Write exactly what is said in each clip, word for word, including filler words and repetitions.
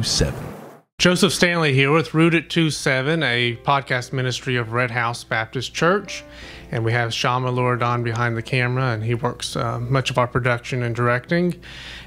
Rooted twenty-seven. Joseph Stanley here with Rooted twenty-seven, a podcast ministry of Red House Baptist Church. And we have Shama Loredan behind the camera, and he works uh, much of our production and directing.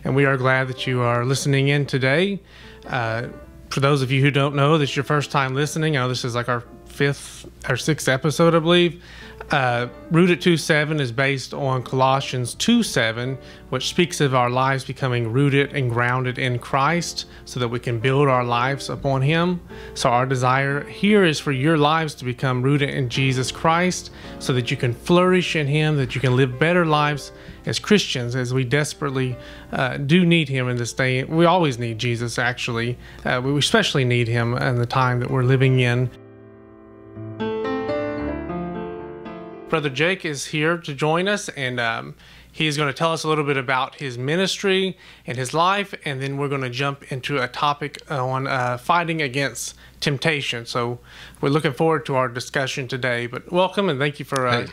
And we are glad that you are listening in today. Uh, for those of you who don't know, this is your first time listening. I know this is like our fifth or sixth episode, I believe. Uh, Rooted twenty-seven is based on Colossians two seven, which speaks of our lives becoming rooted and grounded in Christ so that we can build our lives upon Him. So our desire here is for your lives to become rooted in Jesus Christ so that you can flourish in Him, that you can live better lives as Christians, as we desperately uh, do need Him in this day. We always need Jesus, actually. Uh, we especially need Him in the time that we're living in. Brother Jake is here to join us, and um, he's going to tell us a little bit about his ministry and his life, and then we're going to jump into a topic on uh, fighting against temptation. So we're looking forward to our discussion today, but welcome and thank you for uh, hey.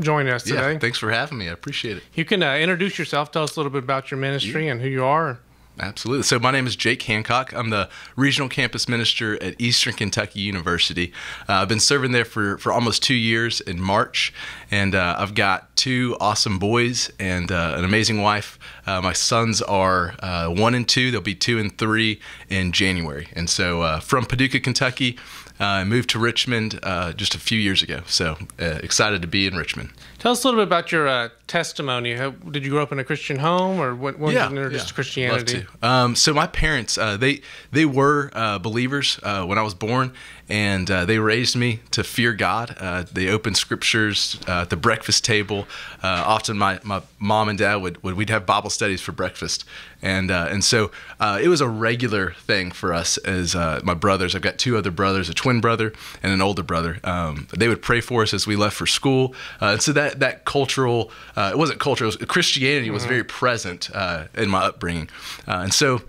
joining us today. Yeah, thanks for having me. I appreciate it. You can uh, introduce yourself. Tell us a little bit about your ministry you. and who you are. Absolutely. So my name is Jake Hancock. I'm the regional campus minister at Eastern Kentucky University. Uh, I've been serving there for, for almost two years in March, and uh, I've got two awesome boys and uh, an amazing wife. Uh, my sons are uh, one and two. They'll be two and three in January. And so uh, from Paducah, Kentucky, uh, I moved to Richmond uh, just a few years ago. So uh, excited to be in Richmond. Tell us a little bit about your uh, testimony. How, did you grow up in a Christian home, or when, when yeah, did you introduce yeah, to Christianity? Love to. Um, so my parents, uh, they they were uh, believers uh, when I was born, and uh, they raised me to fear God. Uh, they opened scriptures uh, at the breakfast table. Uh, often my, my mom and dad would, would we'd have Bible studies for breakfast, and uh, and so uh, it was a regular thing for us as uh, my brothers. I've got two other brothers, a twin brother and an older brother. Um, they would pray for us as we left for school, uh, and so that. that cultural, uh, it wasn't culture, it was, Christianity was very present uh, in my upbringing. Uh, and so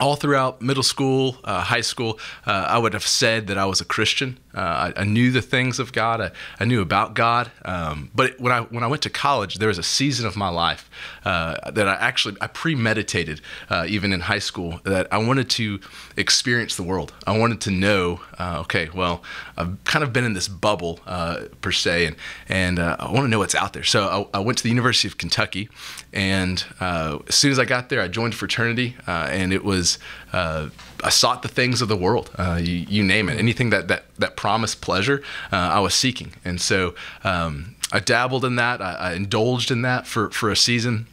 all throughout middle school, uh, high school, uh, I would have said that I was a Christian. Uh, I, I knew the things of God. I, I knew about God. Um, but when I when I went to college, there was a season of my life uh, that I actually I premeditated, uh, even in high school, that I wanted to experience the world. I wanted to know. Uh, okay, well, I've kind of been in this bubble uh, per se, and and uh, I want to know what's out there. So I, I went to the University of Kentucky, and uh, as soon as I got there, I joined a fraternity, uh, and it was. Uh, I sought the things of the world, uh, you, you name it, anything that, that, that promised pleasure, uh, I was seeking. And so um, I dabbled in that, I, I indulged in that for, for a season.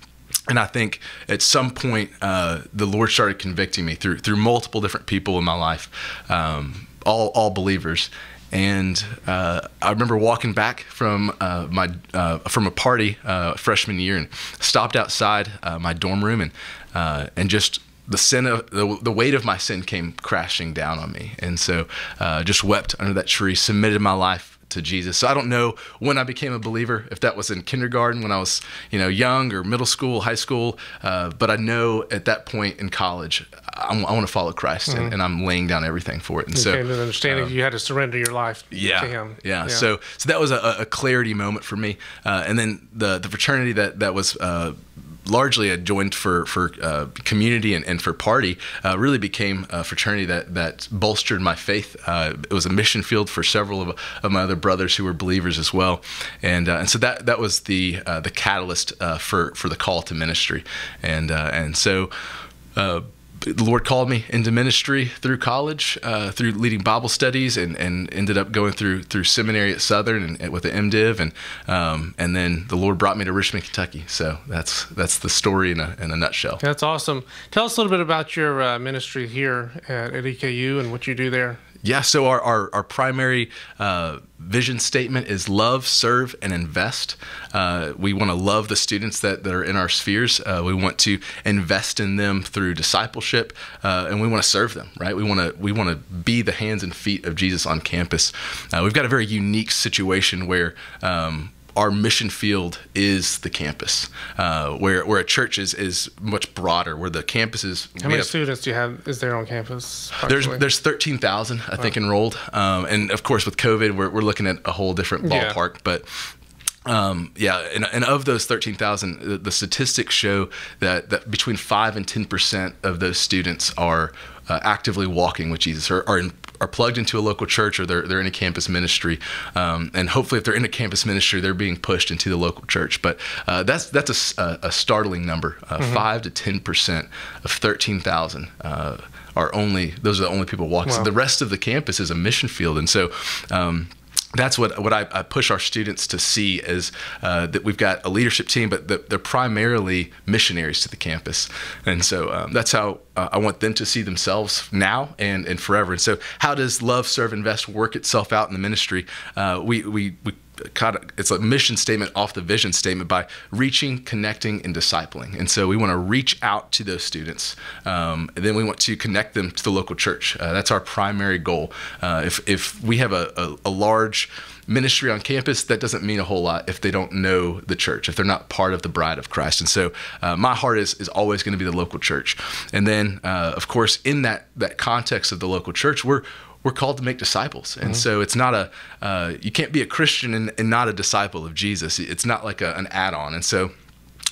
And I think at some point, uh, the Lord started convicting me through, through multiple different people in my life, um, all, all believers. And uh, I remember walking back from uh, my uh, from a party uh, freshman year, and stopped outside uh, my dorm room, and, uh, and just The sin of the, the weight of my sin came crashing down on me, and so uh, just wept under that tree, submitted my life to Jesus. So I don't know when I became a believer, if that was in kindergarten, when I was you know young, or middle school, high school. Uh, but I know at that point in college, I'm, I want to follow Christ, mm-hmm. and, and I'm laying down everything for it. And you so came to the understanding um, you had to surrender your life yeah, to Him. Yeah. yeah. So so that was a, a clarity moment for me, uh, and then the the fraternity that that was. Uh, largely I joined for, for uh, community and, and for party, uh, really became a fraternity that, that bolstered my faith. Uh, it was a mission field for several of, of my other brothers who were believers as well. And, uh, and so that, that was the, uh, the catalyst uh, for, for the call to ministry. And, uh, and so uh, the Lord called me into ministry through college, uh, through leading Bible studies, and, and ended up going through through seminary at Southern, and, and with the MDiv, and um, and then the Lord brought me to Richmond, Kentucky. So that's that's the story in a, in a nutshell. That's awesome. Tell us a little bit about your uh, ministry here at, at E K U and what you do there. Yeah, so our, our, our primary uh, vision statement is love, serve, and invest. Uh, we want to love the students that, that are in our spheres. Uh, we want to invest in them through discipleship, uh, and we want to serve them, right? We want to we want to be the hands and feet of Jesus on campus. Uh, we've got a very unique situation where um, our mission field is the campus, uh, where, where a church is, is much broader, where the campus is... How many up, students do you have, is there on campus? There's there's thirteen thousand, I wow. think, enrolled. Um, and of course, with COVID, we're, we're looking at a whole different ballpark, yeah. but... Um, yeah, and, and of those thirteen thousand, the, the statistics show that, that between five and ten percent of those students are uh, actively walking with Jesus, or are, in, are plugged into a local church, or they're, they're in a campus ministry. Um, and hopefully if they're in a campus ministry, they're being pushed into the local church. But uh, that's that's a, a startling number. Uh, mm-hmm. five to ten percent of thirteen thousand uh, are only, those are the only people walking. Wow. So the rest of the campus is a mission field. And so, um, that's what, what I, I push our students to see is uh, that we've got a leadership team, but the, they're primarily missionaries to the campus. And so um, that's how uh, I want them to see themselves now and, and forever. And so how does love, serve, invest work itself out in the ministry? Uh, we, we, we kind of, it's a mission statement off the vision statement by reaching, connecting, and discipling. And so we want to reach out to those students. Um, and then we want to connect them to the local church. Uh, that's our primary goal. Uh, if, if we have a, a, a large ministry on campus, that doesn't mean a whole lot if they don't know the church, if they're not part of the bride of Christ. And so uh, my heart is, is always going to be the local church. And then, uh, of course, in that, that context of the local church, we're We're called to make disciples. And mm-hmm. so it's not a, uh, you can't be a Christian and, and not a disciple of Jesus. It's not like a, an add-on. And so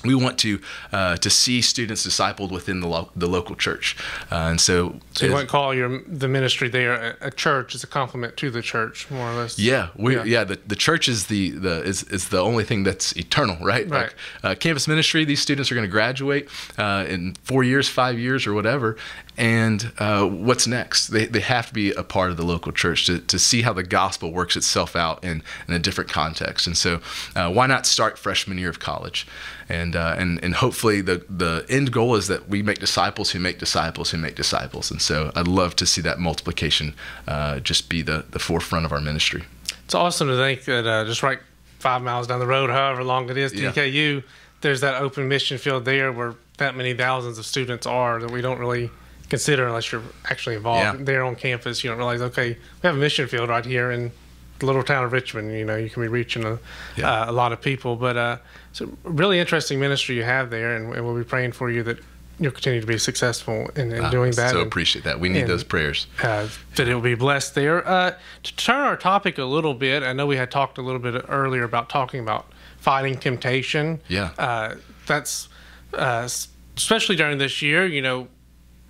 we want to uh, to see students discipled within the, lo the local church. Uh, and so, so you wouldn't call your, the ministry there a, a church. It's a complement to the church, more or less. Yeah, we, yeah. yeah the, the church is the, the, is, is the only thing that's eternal, right? Right. Like, uh, campus ministry, these students are going to graduate uh, in four years, five years, or whatever. And uh, what's next? They, they have to be a part of the local church to, to see how the gospel works itself out in, in a different context. And so uh, why not start freshman year of college? And, uh, and, and hopefully the, the end goal is that we make disciples who make disciples who make disciples. And so I'd love to see that multiplication uh, just be the, the forefront of our ministry. It's awesome to think that uh, just right five miles down the road, however long it is, to E K U, yeah. there's that open mission field there where that many thousands of students are that we don't really consider unless you're actually involved yeah. there on campus. You don't realize, okay, we have a mission field right here in the little town of Richmond. You know, you can be reaching a, yeah. uh, a lot of people. But uh, it's a really interesting ministry you have there, and, and we'll be praying for you that you'll continue to be successful in, in uh, doing that. So and, appreciate that. We need and, those prayers. Uh, that it will be blessed there. Uh, to turn our topic a little bit, I know we had talked a little bit earlier about talking about fighting temptation. Yeah. Uh, that's uh, especially during this year, you know,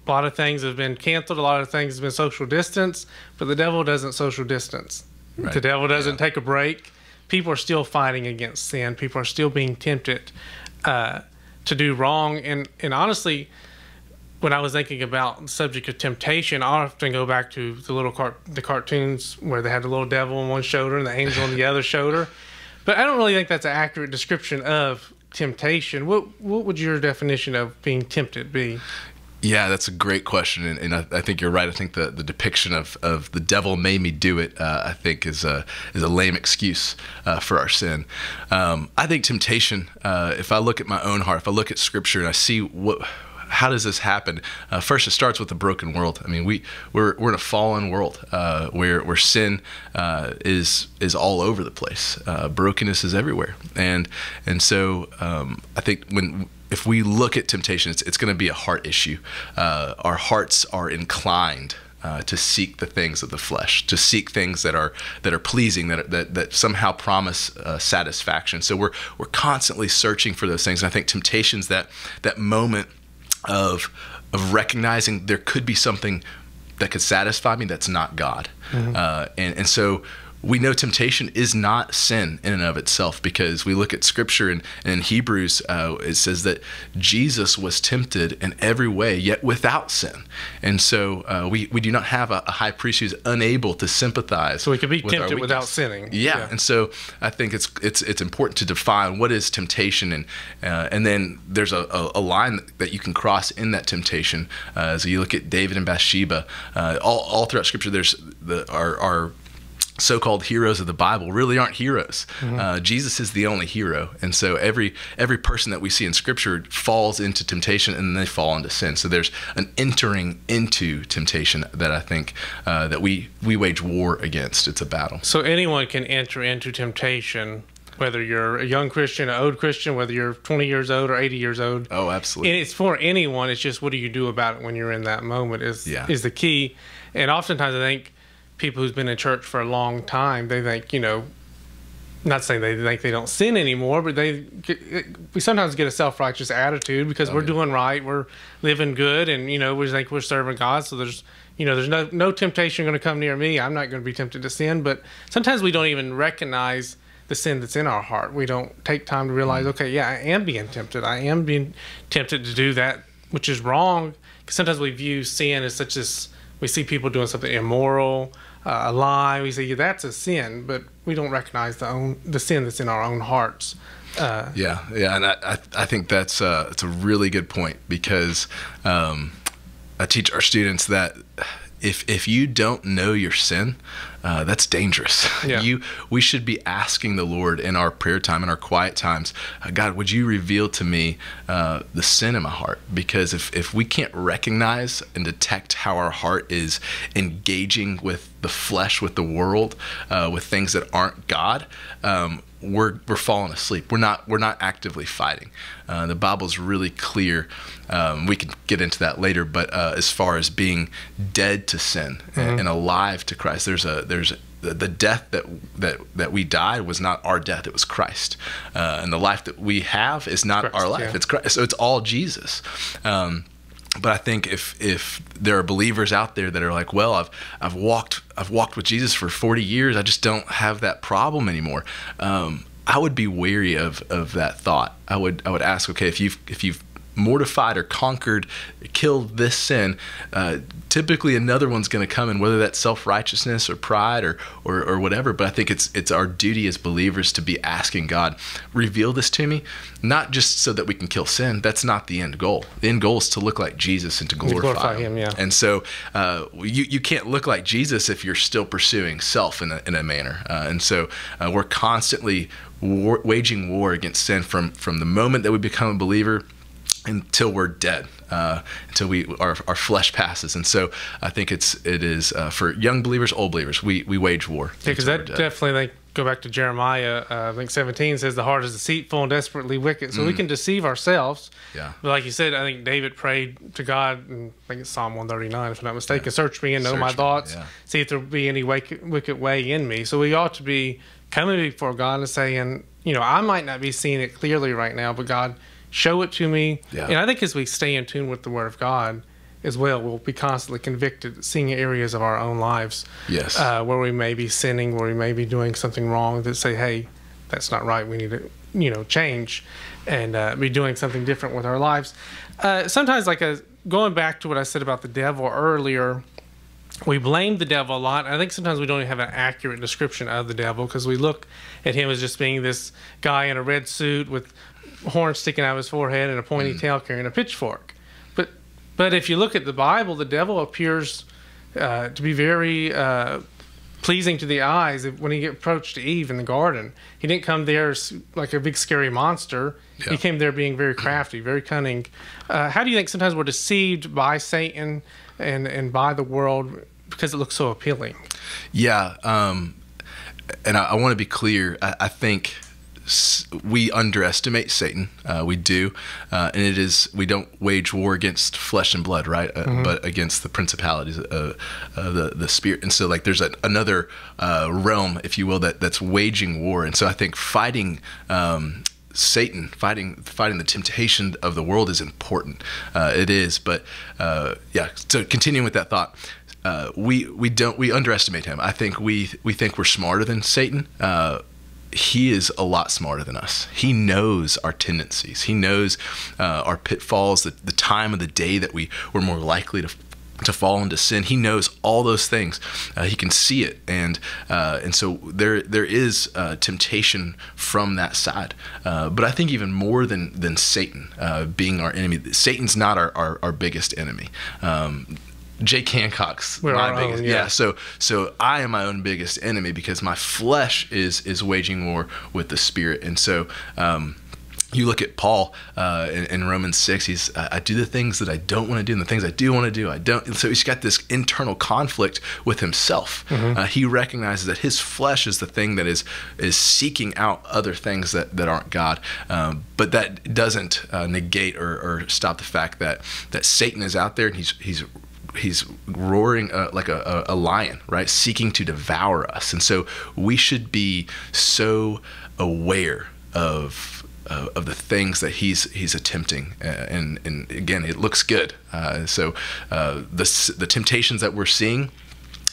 a lot of things have been canceled. A lot of things have been social distance, but the devil doesn't social distance. Right. The devil doesn't yeah. take a break. People are still fighting against sin. People are still being tempted uh, to do wrong. And, and honestly, when I was thinking about the subject of temptation, I often go back to the little car the cartoons where they had the little devil on one shoulder and the angel on the other shoulder. But I don't really think that's an accurate description of temptation. What, what would your definition of being tempted be? Yeah, that's a great question, and, and I, I think you're right. I think the, the depiction of, of the devil made me do it, uh, I think, is a, is a lame excuse uh, for our sin. Um, I think temptation, uh, if I look at my own heart, if I look at Scripture and I see what, how does this happen? Uh, first, it starts with a broken world. I mean, we, we're, we're in a fallen world uh, where, where sin uh, is is all over the place. Uh, brokenness is everywhere. And, and so um, I think when... if we look at temptation, it's, it's going to be a heart issue. Uh, our hearts are inclined uh, to seek the things of the flesh, to seek things that are that are pleasing, that that, that somehow promise uh, satisfaction. So we're we're constantly searching for those things. And I think temptation's that that moment of of recognizing there could be something that could satisfy me that's not God, mm-hmm. uh, and and so. We know temptation is not sin in and of itself because we look at Scripture and, and in Hebrews, uh, it says that Jesus was tempted in every way, yet without sin. And so uh, we, we do not have a, a high priest who's unable to sympathize. So we can be with tempted without sinning. Yeah. yeah. And so I think it's it's it's important to define what is temptation. And uh, and then there's a, a, a line that you can cross in that temptation. Uh, so you look at David and Bathsheba, uh, all, all throughout Scripture, there's the, our, our so-called heroes of the Bible really aren't heroes. Mm-hmm. uh, Jesus is the only hero. And so every every person that we see in Scripture falls into temptation and then they fall into sin. So there's an entering into temptation that I think uh, that we, we wage war against. It's a battle. So anyone can enter into temptation, whether you're a young Christian, an old Christian, whether you're twenty years old or eighty years old. Oh, absolutely. And it's for anyone. It's just what do you do about it when you're in that moment is, yeah. is the key. And oftentimes I think people who's been in church for a long time, they think, you know, not saying they think they don't sin anymore, but they we sometimes get a self-righteous attitude because oh, we're yeah. doing right, we're living good, and, you know, we think we're serving God, so there's, you know, there's no, no temptation going to come near me. I'm not going to be tempted to sin. But sometimes we don't even recognize the sin that's in our heart. We don't take time to realize, mm-hmm. okay, yeah, I am being tempted. I am being tempted to do that, which is wrong. Because sometimes we view sin as such as, we see people doing something immoral, Uh, a lie, we say, yeah, that's a sin, but we don't recognize the own the sin that's in our own hearts. Uh, yeah, yeah, and I I think that's uh, it's a really good point, because um, I teach our students that if if you don't know your sin, uh, that's dangerous. Yeah. You we should be asking the Lord in our prayer time, in our quiet times, uh, God, would you reveal to me uh, the sin in my heart? Because if if we can't recognize and detect how our heart is engaging with the flesh, with the world, uh, with things that aren't God, um, we're we're falling asleep. We're not we're not actively fighting. Uh, the Bible's really clear. Um, we can get into that later, but uh, as far as being dead to sin mm-hmm. and, and alive to Christ, there's a there's a, the death that that that we died was not our death; it was Christ, uh, and the life that we have is not Christ, our life. Yeah. It's Christ. So it's all Jesus. Um, But I think if if there are believers out there that are like, well, I've I've walked I've walked with Jesus for forty years, I just don't have that problem anymore. Um, I would be wary of of that thought. I would I would ask, okay, if you've if you've mortified or conquered, killed this sin, uh, typically another one's going to come in, whether that's self-righteousness or pride or, or or whatever. But I think it's it's our duty as believers to be asking God, reveal this to me, not just so that we can kill sin. That's not the end goal. The end goal is to look like Jesus and to glorify, glorify him. him yeah. And so uh, you, you can't look like Jesus if you're still pursuing self in a, in a manner. Uh, and so uh, we're constantly war, waging war against sin from, from the moment that we become a believer until we're dead, uh, until we our, our flesh passes. And so I think it's it is uh, for young believers, old believers, we we wage war. Yeah, because that definitely, like, go back to Jeremiah, uh, I think seventeen says the heart is deceitful and desperately wicked. So mm. we can deceive ourselves. Yeah. But like you said, I think David prayed to God, and I think it's Psalm one thirty-nine, if I'm not mistaken, yeah. search me and know search my me. thoughts, yeah. see if there be any wicked way in me. So we ought to be coming before God and saying, you know, I might not be seeing it clearly right now, but God, show it to me. Yeah. And I think as we stay in tune with the Word of God as well, we'll be constantly convicted, seeing areas of our own lives yes. uh, where we may be sinning, where we may be doing something wrong, that say, hey, that's not right. We need to, you know, change and uh, be doing something different with our lives. Uh, sometimes, like a, going back to what I said about the devil earlier, we blame the devil a lot. I think sometimes we don't even have an accurate description of the devil, because we look at him as just being this guy in a red suit with horn sticking out of his forehead and a pointy mm. tail, carrying a pitchfork. But but if you look at the Bible, the devil appears uh, to be very uh, pleasing to the eyes when he approached Eve in the garden. He didn't come there like a big scary monster. Yeah. He came there being very crafty, very cunning. Uh, how do you think sometimes we're deceived by Satan and, and by the world because it looks so appealing? Yeah, um, and I, I want to be clear. I, I think we underestimate Satan. Uh, we do, uh, and it is we don't wage war against flesh and blood, right? Uh, mm-hmm. But against the principalities of, of the the spirit. And so, like, there's a, another uh, realm, if you will, that that's waging war. And so, I think fighting um, Satan, fighting fighting the temptation of the world is important. Uh, it is, but uh, yeah. So, continuing with that thought. Uh, we we don't we underestimate him. I think we we think we're smarter than Satan. Uh, He is a lot smarter than us. He knows our tendencies. He knows uh, our pitfalls, the, the time of the day that we were more likely to to fall into sin. He knows all those things. Uh, he can see it, and uh, and so there there is uh, temptation from that side. Uh, but I think even more than than Satan uh, being our enemy, Satan's not our our, our biggest enemy. Um, Jake Hancock's We're my biggest, own, yeah. yeah. So, so I am my own biggest enemy, because my flesh is is waging war with the spirit. And so, um, you look at Paul uh, in, in Romans six. He's I, I do the things that I don't want to do, and the things I do want to do, I don't. And so he's got this internal conflict with himself. Mm-hmm. uh, he recognizes that his flesh is the thing that is is seeking out other things that that aren't God. Um, but that doesn't uh, negate or, or stop the fact that that Satan is out there, and he's he's he's roaring uh, like a, a lion, right? Seeking to devour us. And so we should be so aware of uh, of the things that he's he's attempting. Uh, and and again, it looks good. Uh, so uh, the the temptations that we're seeing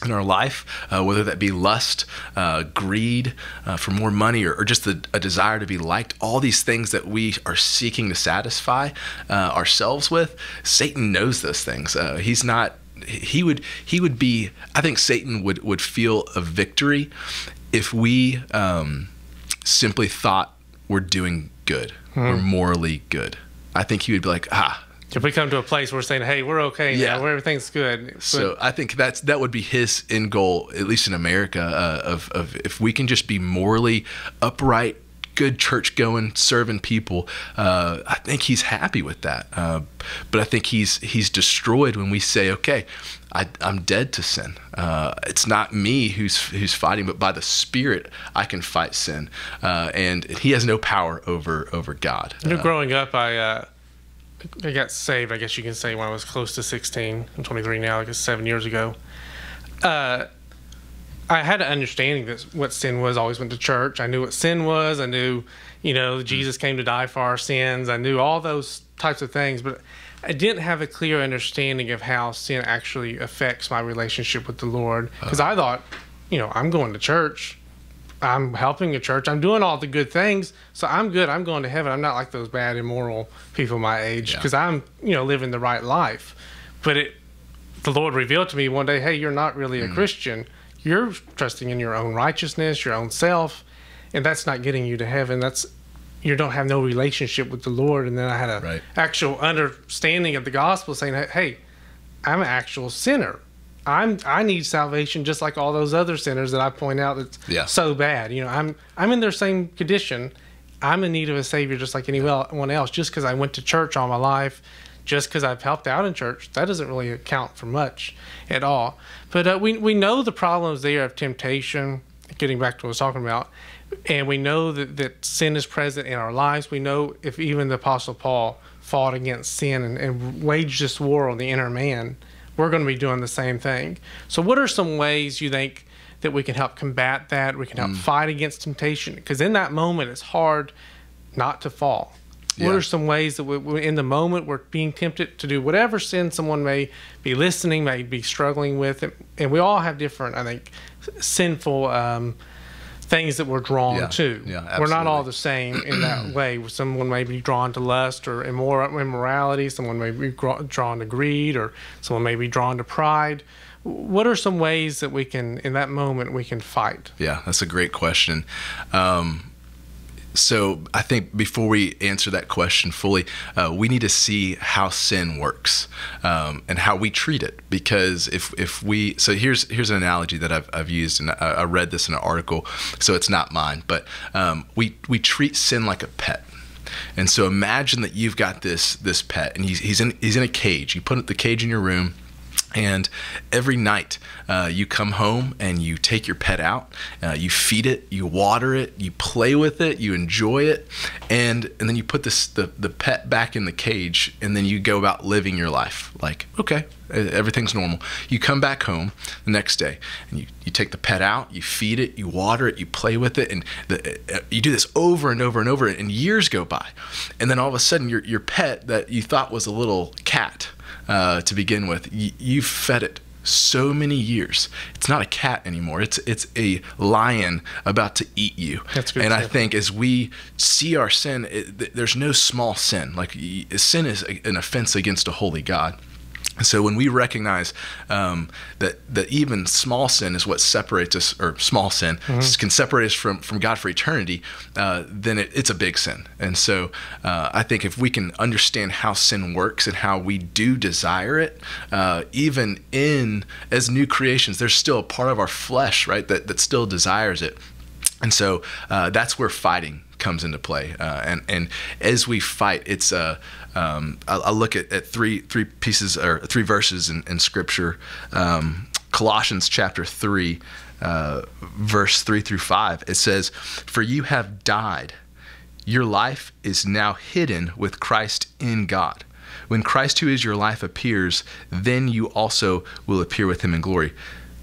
in our life, uh, whether that be lust, uh, greed uh, for more money, or, or just the, a desire to be liked, all these things that we are seeking to satisfy uh, ourselves with, Satan knows those things. Uh, he's not, he would, he would be, I think Satan would, would feel a victory if we um, simply thought we're doing good, hmm. we're morally good. I think he would be like, ah, if we come to a place where we're saying, hey, we're okay now, yeah. where everything's good. But so I think that's, that would be his end goal, at least in America, uh, of, of if we can just be morally upright, good church-going, serving people, uh, I think he's happy with that. Uh, but I think he's he's destroyed when we say, okay, I, I'm dead to sin. Uh, it's not me who's who's fighting, but by the Spirit I can fight sin. Uh, and he has no power over, over God. You know, uh, growing up, I... Uh I got saved, I guess you can say, when I was close to sixteen. I'm twenty-three now, I guess seven years ago. Uh, I had an understanding that what sin was. I always went to church. I knew what sin was. I knew, you know, Jesus came to die for our sins. I knew all those types of things, but I didn't have a clear understanding of how sin actually affects my relationship with the Lord. Because I thought, you know, I'm going to church. I'm helping the church. I'm doing all the good things. So I'm good. I'm going to heaven. I'm not like those bad, immoral people my age, because yeah. I'm, you know, living the right life. But it, the Lord revealed to me one day, hey, you're not really a mm. Christian. You're trusting in your own righteousness, your own self. And that's not getting you to heaven. That's, you don't have no relationship with the Lord. And then I had an right. actual understanding of the gospel, saying, hey, I'm an actual sinner. I'm, I need salvation just like all those other sinners that I point out that's yeah. so bad. You know, I'm, I'm in their same condition. I'm in need of a Savior just like anyone else. Just because I went to church all my life, just because I've helped out in church, that doesn't really account for much at all. But uh, we, we know the problems there of temptation, getting back to what I was talking about, and we know that, that sin is present in our lives. We know if even the Apostle Paul fought against sin and, and waged this war on the inner man, we're going to be doing the same thing. So what are some ways you think that we can help combat that? We can help mm. fight against temptation? Because in that moment, it's hard not to fall. Yeah. What are some ways that we, in the moment we're being tempted to do whatever sin someone may be listening, may be struggling with? And we all have different, I think, sinful um, things that we're drawn yeah. to. Yeah, we're not all the same in that way. Someone may be drawn to lust or immoral, immorality. Someone may be drawn to greed, or someone may be drawn to pride. What are some ways that we can, in that moment, we can fight? Yeah, that's a great question. Um, so I think before we answer that question fully, uh, we need to see how sin works um, and how we treat it. Because if if we, so here's here's an analogy that I've, I've used, and I, I read this in an article, so it's not mine, but um, we, we treat sin like a pet. And so imagine that you've got this this pet, and he's, he's, in, he's in a cage. You put the cage in your room, and every night uh, you come home and you take your pet out, uh, you feed it, you water it, you play with it, you enjoy it, and and then you put this, the, the pet back in the cage, and then you go about living your life like, okay, everything's normal. You come back home the next day, and you, you take the pet out, you feed it, you water it, you play with it, and the, uh, you do this over and over and over, and years go by. And then all of a sudden, your, your pet that you thought was a little cat, Uh, to begin with, y you've fed it so many years. It's not a cat anymore. It's it's a lion about to eat you. That's good. And I think as we see our sin, it, th there's no small sin. Like sin is a, an offense against a holy God. So when we recognize um, that that even small sin is what separates us, or small sin mm-hmm. can separate us from from God for eternity, uh, then it, it's a big sin. And so uh, I think if we can understand how sin works and how we do desire it, uh, even in as new creations, there's still a part of our flesh, right, that that still desires it. And so uh, that's where fighting comes into play. Uh, and and as we fight, it's a uh, Um, I, I look at, at three three pieces or three verses in, in Scripture, um, Colossians chapter three, uh, verse three through five. It says, "For you have died; your life is now hidden with Christ in God. When Christ, who is your life, appears, then you also will appear with him in glory.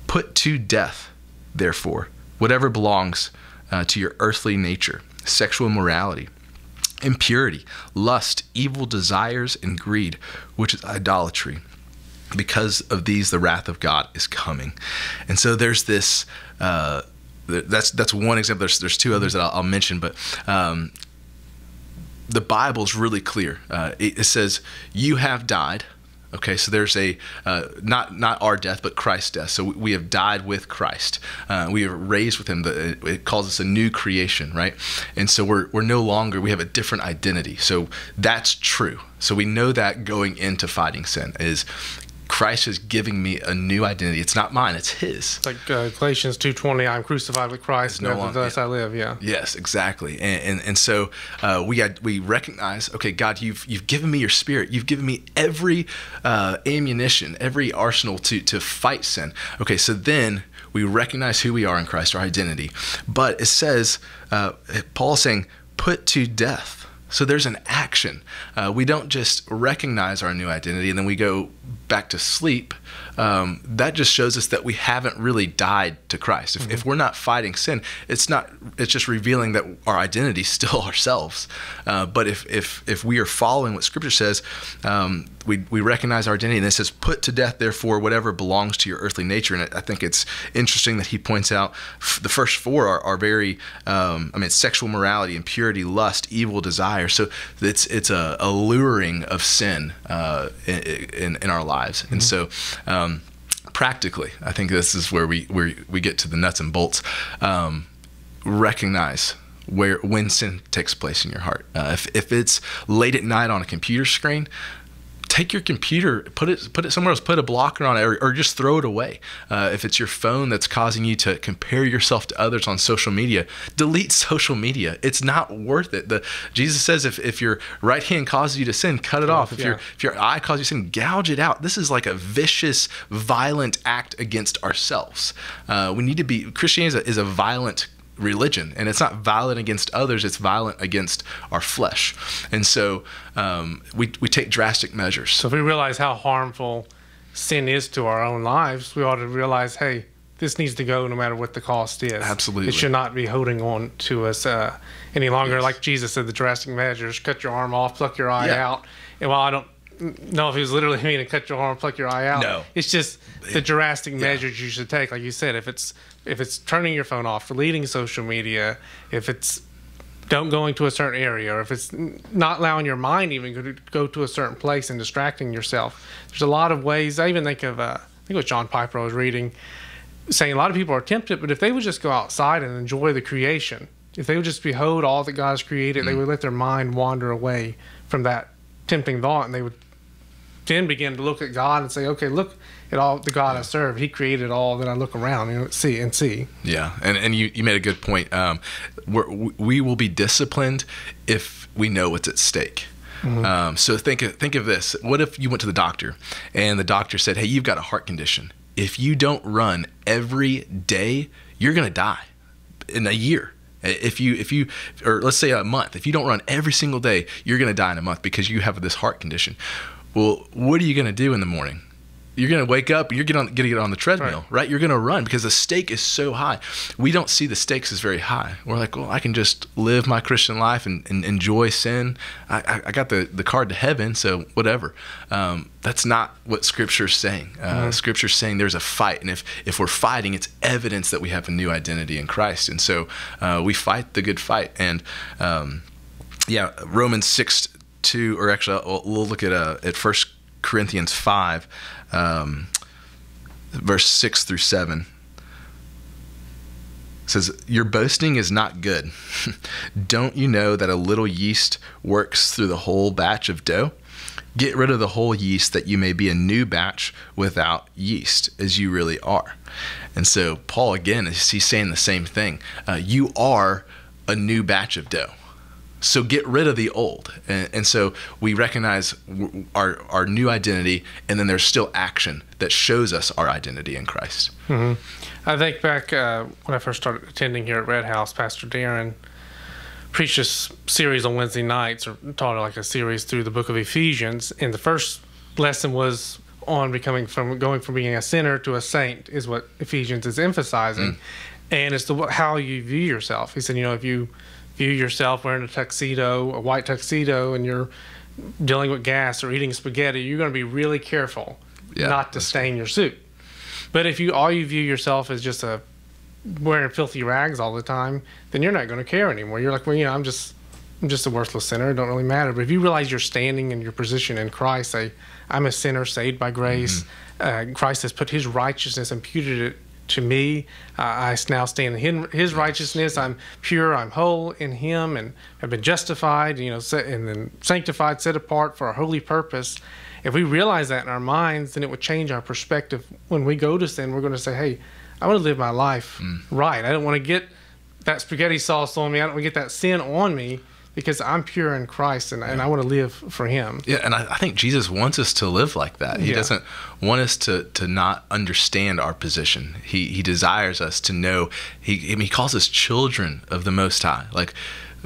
Put to death, therefore, whatever belongs uh, to your earthly nature, sexual immorality, impurity, lust, evil desires, and greed, which is idolatry. Because of these, the wrath of God is coming. And so there's this, uh, that's that's one example. There's, there's two others that I'll, I'll mention, but um, the Bible's really clear. Uh, it, it says, you have died. Okay, so there's a, uh, not not our death, but Christ's death. So we have died with Christ. Uh, we are raised with him. The, it calls us a new creation, right? And so we're, we're no longer, we have a different identity. So that's true. So we know that going into fighting sin is Christ is giving me a new identity. It's not mine, it's his. Like uh, Galatians two twenty, I'm crucified with Christ, no nevertheless I live, yeah. Yes, exactly. And and, and so uh, we had, we recognize, okay, God, you've you've given me your spirit. You've given me every uh, ammunition, every arsenal to, to fight sin. Okay, so then we recognize who we are in Christ, our identity. But it says, uh, Paul's saying, put to death. So there's an action. Uh, we don't just recognize our new identity and then we go back to sleep. Um, that just shows us that we haven't really died to Christ. If, mm-hmm. if we're not fighting sin, it's not. It's just revealing that our identity is still ourselves. Uh, but if if if we are following what Scripture says, um, we we recognize our identity. And it says, "Put to death, therefore, whatever belongs to your earthly nature." And I think it's interesting that he points out the first four are, are very. Um, I mean, it's sexual morality, impurity, lust, evil desire. So it's it's a, a luring of sin uh, in in our lives, mm-hmm. and so. Um, Um, practically, I think this is where we where we get to the nuts and bolts. Um, recognize where when sin takes place in your heart. Uh, if if it's late at night on a computer screen, take your computer, put it put it somewhere else, put a blocker on it, or, or just throw it away. Uh, if it's your phone that's causing you to compare yourself to others on social media, delete social media. It's not worth it. The, Jesus says if, if your right hand causes you to sin, cut it off. If, yeah. your, if your eye causes you to sin, gouge it out. This is like a vicious, violent act against ourselves. Uh, we need to be, Christianity is a, is a violent religion, and it's not violent against others, it's violent against our flesh. And so um, we, we take drastic measures. So if we realize how harmful sin is to our own lives, we ought to realize, hey, this needs to go no matter what the cost is. Absolutely. It should not be holding on to us uh, any longer. Yes. Like Jesus said, the drastic measures, cut your arm off, pluck your eye yeah. out. And while I don't No, if he was literally meaning to cut your arm, pluck your eye out. No, it's just the drastic measures yeah. you should take. Like you said, if it's if it's turning your phone off, deleting social media, if it's don't going to a certain area, or if it's not allowing your mind even to go to a certain place and distracting yourself. There's a lot of ways. I even think of uh, I think it was John Piper I was reading, saying a lot of people are tempted, but if they would just go outside and enjoy the creation, if they would just behold all that God has created, mm-hmm. they would let their mind wander away from that tempting thought, and they would then begin to look at God and say, okay, look at all the God I serve. He created all that I look around and see and see. Yeah, and, and you, you made a good point. Um, we're, we will be disciplined if we know what's at stake. Mm-hmm. um, so think of, think of this. What if you went to the doctor and the doctor said, hey, you've got a heart condition. If you don't run every day, you're going to die in a year. If you, if you, or let's say a month, if you don't run every single day, you're going to die in a month because you have this heart condition. Well, what are you going to do in the morning? You're going to wake up, you're going to get on the treadmill, right? right? You're going to run because the stake is so high. We don't see the stakes as very high. We're like, well, I can just live my Christian life and, and enjoy sin. I, I got the, the card to heaven, so whatever. Um, that's not what Scripture's saying. Uh, mm-hmm. Scripture's saying there's a fight, and if, if we're fighting, it's evidence that we have a new identity in Christ. And so uh, we fight the good fight. And um, yeah, Romans six two, or actually we'll, we'll look at uh, at First Corinthians five, um, verse six through seven. It says, your boasting is not good. Don't you know that a little yeast works through the whole batch of dough? Get rid of the whole yeast that you may be a new batch without yeast, as you really are. And so Paul, again, is he's saying the same thing. Uh, you are a new batch of dough. So get rid of the old. And, and so we recognize our, our new identity, and then there's still action that shows us our identity in Christ. Mm-hmm. I think back uh, when I first started attending here at Red House, Pastor Darren preached this series on Wednesday nights, or taught like a series through the book of Ephesians. And the first lesson was on becoming from going from being a sinner to a saint, is what Ephesians is emphasizing. Mm. And it's the, how you view yourself. He said, you know, if you view yourself wearing a tuxedo, a white tuxedo, and you're dealing with gas or eating spaghetti, you're going to be really careful yeah, not to stain cool. your suit. But if you all you view yourself as just a wearing filthy rags all the time, then you're not going to care anymore. You're like, well, you know, I'm just I'm just a worthless sinner. It don't really matter. But if you realize you're standing in your position in Christ, say, I'm a sinner saved by grace. Mm-hmm. uh, Christ has put his righteousness, imputed it to me. Uh, I now stand in his righteousness. I'm pure. I'm whole in him, and have been justified, you know, and then sanctified, set apart for a holy purpose. If we realize that in our minds, then it would change our perspective. When we go to sin, we're going to say, hey, I want to live my life mm. right. I don't want to get that spaghetti sauce on me. I don't want to get that sin on me, because I'm pure in Christ, and, yeah. and I want to live for him. Yeah, and I, I think Jesus wants us to live like that. He yeah. doesn't want us to to not understand our position. He he desires us to know. He, I mean, he calls us children of the Most High. Like,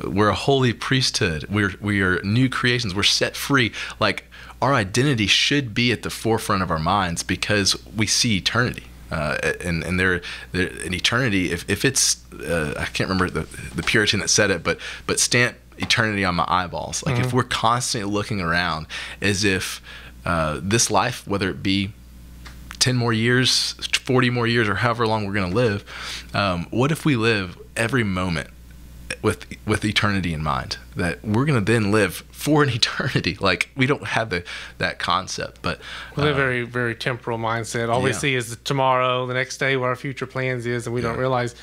we're a holy priesthood. We're we are new creations. We're set free. Like, our identity should be at the forefront of our minds, because we see eternity. Uh, and and there, there in eternity, if if it's uh, I can't remember the the Puritan that said it, but but stamp eternity on my eyeballs. Like, mm-hmm. if we're constantly looking around as if uh, this life, whether it be ten more years, forty more years, or however long we're going to live, um, what if we live every moment with with eternity in mind? That we're going to then live for an eternity. Like, we don't have the that concept. But well, they're uh, very very temporal mindset. All yeah. we see is the tomorrow, the next day, what our future plans is, and we yeah. don't realize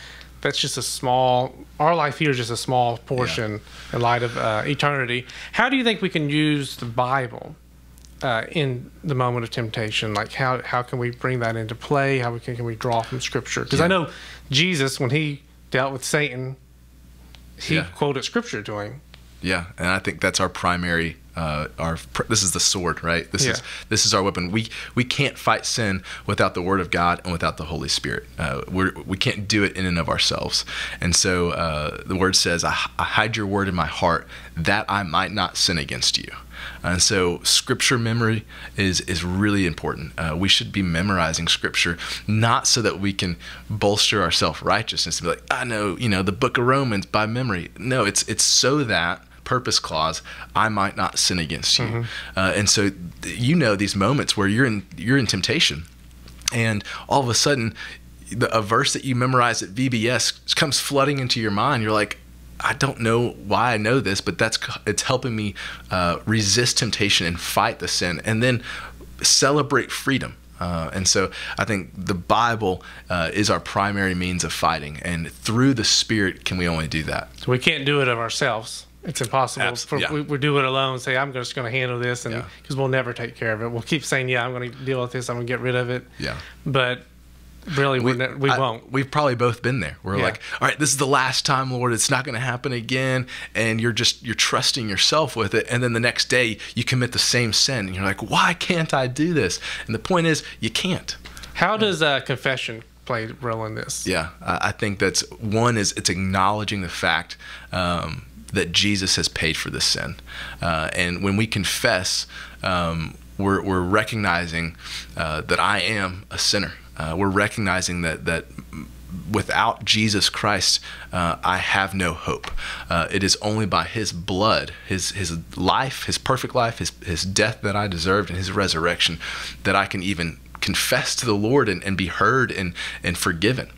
that's just a small, our life here is just a small portion yeah. in light of uh, eternity. How do you think we can use the Bible uh, in the moment of temptation? Like, how, how can we bring that into play? How we can, can we draw from Scripture? Because yeah. I know Jesus, when he dealt with Satan, he yeah. quoted Scripture to him. Yeah, and I think that's our primary, uh, our this is the sword, right? This yeah. is this is our weapon. We we can't fight sin without the Word of God and without the Holy Spirit. Uh, we're, we can't do it in and of ourselves. And so uh, the Word says, I, I hide your Word in my heart that I might not sin against you. And so Scripture memory is is really important. Uh, we should be memorizing Scripture, not so that we can bolster our self-righteousness and be like, I know, you know, the book of Romans by memory. No, it's it's so that, purpose clause, I might not sin against you. Mm-hmm. uh, and so you know these moments where you're in you're in temptation, and all of a sudden the, a verse that you memorized at V B S comes flooding into your mind. You're like, I don't know why I know this, but that's it's helping me uh, resist temptation and fight the sin, and then celebrate freedom. Uh, and so I think the Bible uh, is our primary means of fighting, and through the Spirit can we only do that. So we can't do it of ourselves. It's impossible. Abs for, yeah. we, we do it alone. Say, I'm just going to handle this, and because yeah. we'll never take care of it. We'll keep saying, yeah, I'm going to deal with this. I'm going to get rid of it. Yeah. But really, we, we're we I, won't. We've probably both been there. We're yeah. like, all right, this is the last time, Lord. It's not going to happen again. And you're just you're trusting yourself with it. And then the next day, you commit the same sin, and you're like, why can't I do this? And the point is, you can't. How yeah. does uh, confession play a role in this? Yeah, I, I think that's one is it's acknowledging the fact. Um, that Jesus has paid for this sin. Uh, and when we confess, um, we're, we're recognizing uh, that I am a sinner. Uh, we're recognizing that, that without Jesus Christ, uh, I have no hope. Uh, it is only by his blood, his, his life, his perfect life, his, his death that I deserved, and his resurrection, that I can even confess to the Lord and, and be heard and, and forgiven.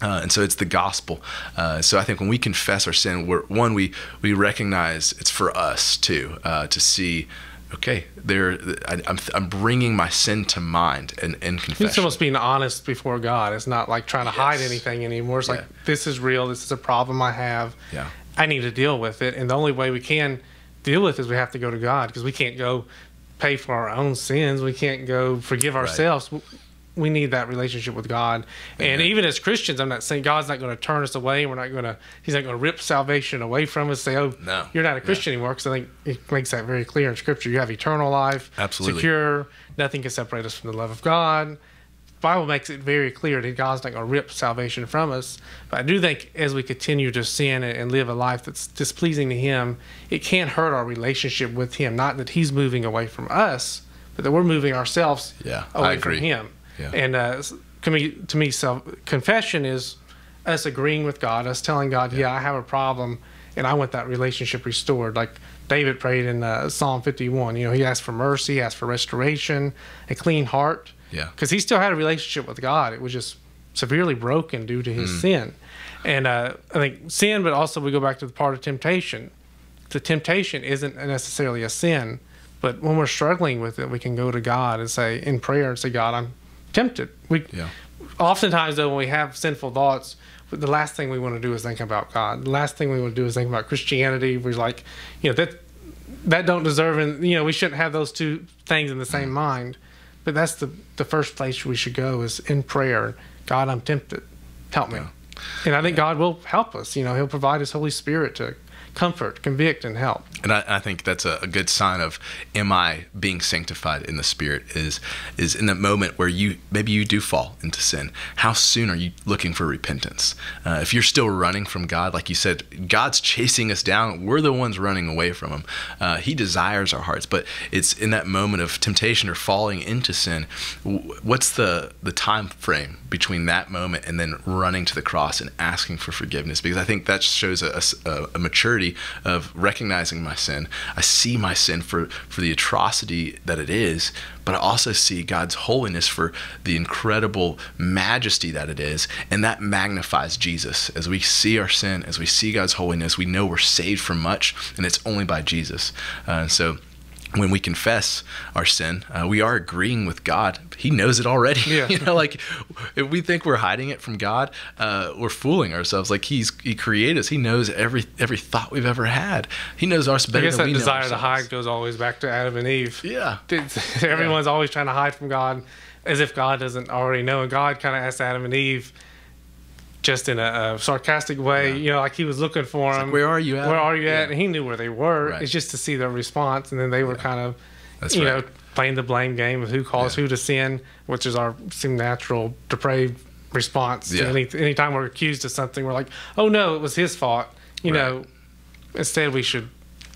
Uh, and so it's the gospel. Uh, so I think when we confess our sin, we're, one, we, we recognize it's for us too, uh, to see, okay, there, I, I'm, I'm bringing my sin to mind and, and confession. It's almost being honest before God. It's not like trying to yes. hide anything anymore. It's yeah. like, this is real. This is a problem I have. Yeah. I need to deal with it. And the only way we can deal with it is we have to go to God, because we can't go pay for our own sins. We can't go forgive ourselves. Right. We need that relationship with God. And Amen. Even as Christians, I'm not saying God's not going to turn us away. We're not going to, he's not going to rip salvation away from us, say, oh, no, you're not a Christian no. anymore. Because I think it makes that very clear in Scripture. You have eternal life, Absolutely. Secure, nothing can separate us from the love of God. Bible makes it very clear that God's not going to rip salvation from us. But I do think as we continue to sin and live a life that's displeasing to him, it can hurt our relationship with him. Not that he's moving away from us, but that we're moving ourselves yeah, away I agree. from him. Yeah. And uh, to me, self confession is us agreeing with God, us telling God, yeah, yeah I have a problem, and I want that relationship restored. Like David prayed in uh, Psalm fifty-one, you know, he asked for mercy, asked for restoration, a clean heart. Yeah. Because he still had a relationship with God. It was just severely broken due to his mm. sin. And uh, I think sin, but also we go back to the part of temptation. The temptation isn't necessarily a sin, but when we're struggling with it, we can go to God and say, in prayer, and say, God, I'm tempted. We, yeah. Oftentimes, though, when we have sinful thoughts, the last thing we want to do is think about God. The last thing we want to do is think about Christianity. We're like, you know, that that don't deserve, and you know, we shouldn't have those two things in the same mm. mind. But that's the the first place we should go is in prayer. God, I'm tempted. Help me. Yeah. And I think yeah. God will help us. You know, he'll provide his Holy Spirit to comfort, convict, and help. And I, I think that's a, a good sign of, am I being sanctified in the Spirit? Is is in the moment where you maybe you do fall into sin, how soon are you looking for repentance? Uh, if you're still running from God, like you said, God's chasing us down. We're the ones running away from him. Uh, he desires our hearts, but it's in that moment of temptation or falling into sin. What's the the time frame between that moment and then running to the cross and asking for forgiveness? Because I think that shows a, a, a maturity of recognizing my sin. I see my sin for, for the atrocity that it is, but I also see God's holiness for the incredible majesty that it is, and that magnifies Jesus. As we see our sin, as we see God's holiness, we know we're saved from much, and it's only by Jesus. Uh, so when we confess our sin, uh, we are agreeing with God. He knows it already. Yeah. You know, like if we think we're hiding it from God, uh, we're fooling ourselves. Like he's, he created us. He knows every, every thought we've ever had. He knows ours better than we know ourselves. I guess that desire to hide goes always back to Adam and Eve. Yeah. Everyone's yeah. always trying to hide from God as if God doesn't already know. And God kind of asked Adam and Eve just in a, a sarcastic way, yeah. you know, like he was looking for it's him. Like, where are you at? Where are you at? Yeah. And he knew where they were. Right. It's just to see their response. And then they were yeah. kind of, That's you right. know, playing the blame game of who caused yeah. who to sin, which is our seem natural depraved response. Yeah. To any anytime we're accused of something, we're like, oh, no, it was his fault. You right. know, instead we should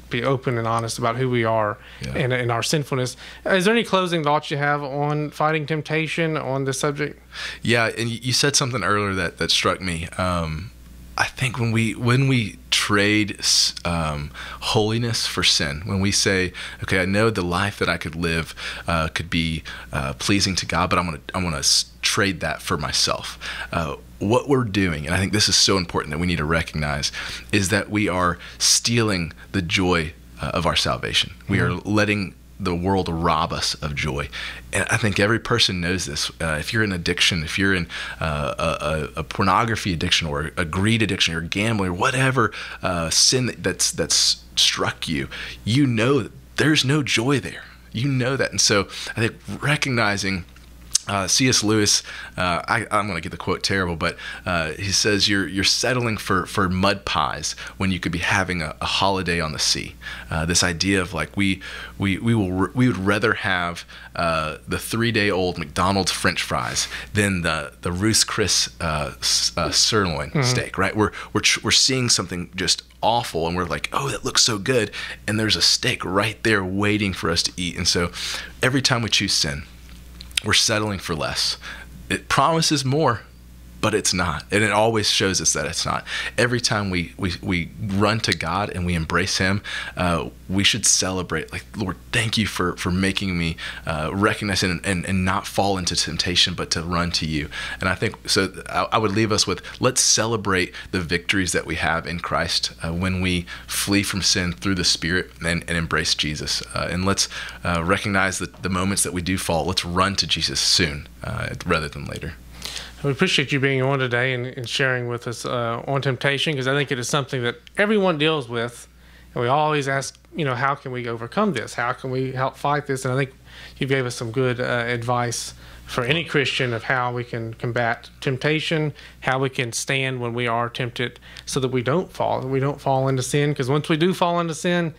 be open and honest about who we are yeah. and, and our sinfulness. Is there any closing thoughts you have on fighting temptation on this subject? Yeah, and you said something earlier that, that struck me. Um, I think when we when we trade um, holiness for sin, when we say, okay, I know the life that I could live uh, could be uh, pleasing to God, but I'm gonna I'm gonna trade that for myself. Uh, what we're doing, and I think this is so important that we need to recognize, is that we are stealing the joy uh, of our salvation. Mm-hmm. We are letting the world rob us of joy. And I think every person knows this. Uh, if you're in addiction, if you're in uh, a, a pornography addiction or a greed addiction or gambling or whatever uh, sin that's, that's struck you, you know that there's no joy there. You know that. And so I think recognizing Uh, C S Lewis, uh, I, I'm going to get the quote terrible, but uh, he says you're you're settling for for mud pies when you could be having a, a holiday on the sea. Uh, this idea of like we we we will we would rather have uh, the three day old McDonald's French fries than the the Ruth's Chris uh, uh, sirloin mm-hmm. steak, right? We're we're we're seeing something just awful, and we're like, oh, that looks so good, and there's a steak right there waiting for us to eat. And so every time we choose sin, we're settling for less. It promises more, but it's not. And it always shows us that it's not. Every time we, we, we run to God and we embrace him, uh, we should celebrate. Like, Lord, thank you for, for making me uh, recognize and, and, and not fall into temptation, but to run to you. And I think, so I, I would leave us with, let's celebrate the victories that we have in Christ uh, when we flee from sin through the Spirit and, and embrace Jesus. Uh, and let's uh, recognize that the moments that we do fall, let's run to Jesus soon uh, rather than later. We appreciate you being on today and, and sharing with us uh, on temptation, because I think it is something that everyone deals with, and we always ask, you know, how can we overcome this? How can we help fight this? And I think you gave us some good uh, advice for any Christian of how we can combat temptation, how we can stand when we are tempted so that we don't fall, we don't fall into sin, because once we do fall into sin,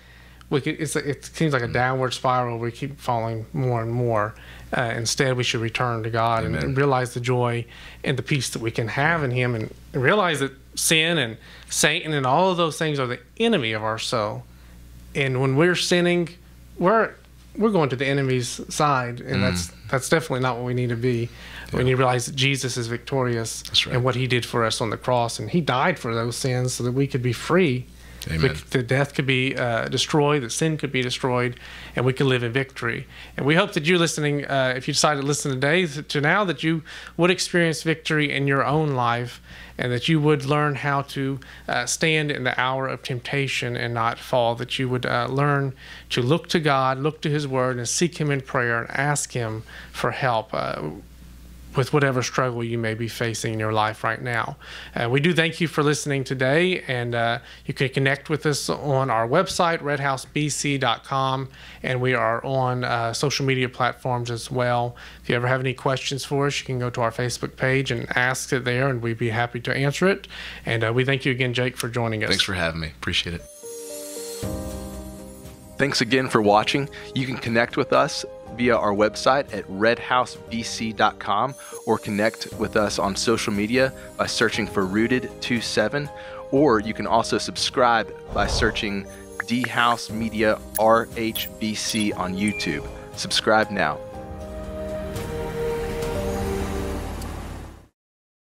we could, it's a, it seems like a downward spiral. We keep falling more and more. Uh, instead, we should return to God and, and realize the joy and the peace that we can have in Him, and realize that sin and Satan and all of those things are the enemy of our soul. And when we're sinning, we're we're going to the enemy's side, and mm. that's that's definitely not what we need to be. Yeah. When you realize that Jesus is victorious, that's right. and what He did for us on the cross, and He died for those sins so that we could be free. Amen. That death could be uh, destroyed, that sin could be destroyed, and we can live in victory. And we hope that you listening, uh, if you decide to listen today to now, that you would experience victory in your own life, and that you would learn how to uh, stand in the hour of temptation and not fall, that you would uh, learn to look to God, look to His Word, and seek Him in prayer and ask Him for help. Uh, with whatever struggle you may be facing in your life right now. Uh, we do thank you for listening today, and uh, you can connect with us on our website, red house b c dot com, and we are on uh, social media platforms as well. If you ever have any questions for us, you can go to our Facebook page and ask it there, and we'd be happy to answer it. And uh, we thank you again, Jake, for joining us. Thanks for having me. Appreciate it. Thanks again for watching. You can connect with us via our website at red house b c dot com, or connect with us on social media by searching for Rooted twenty-seven, or you can also subscribe by searching D House Media R H B C on YouTube. Subscribe now.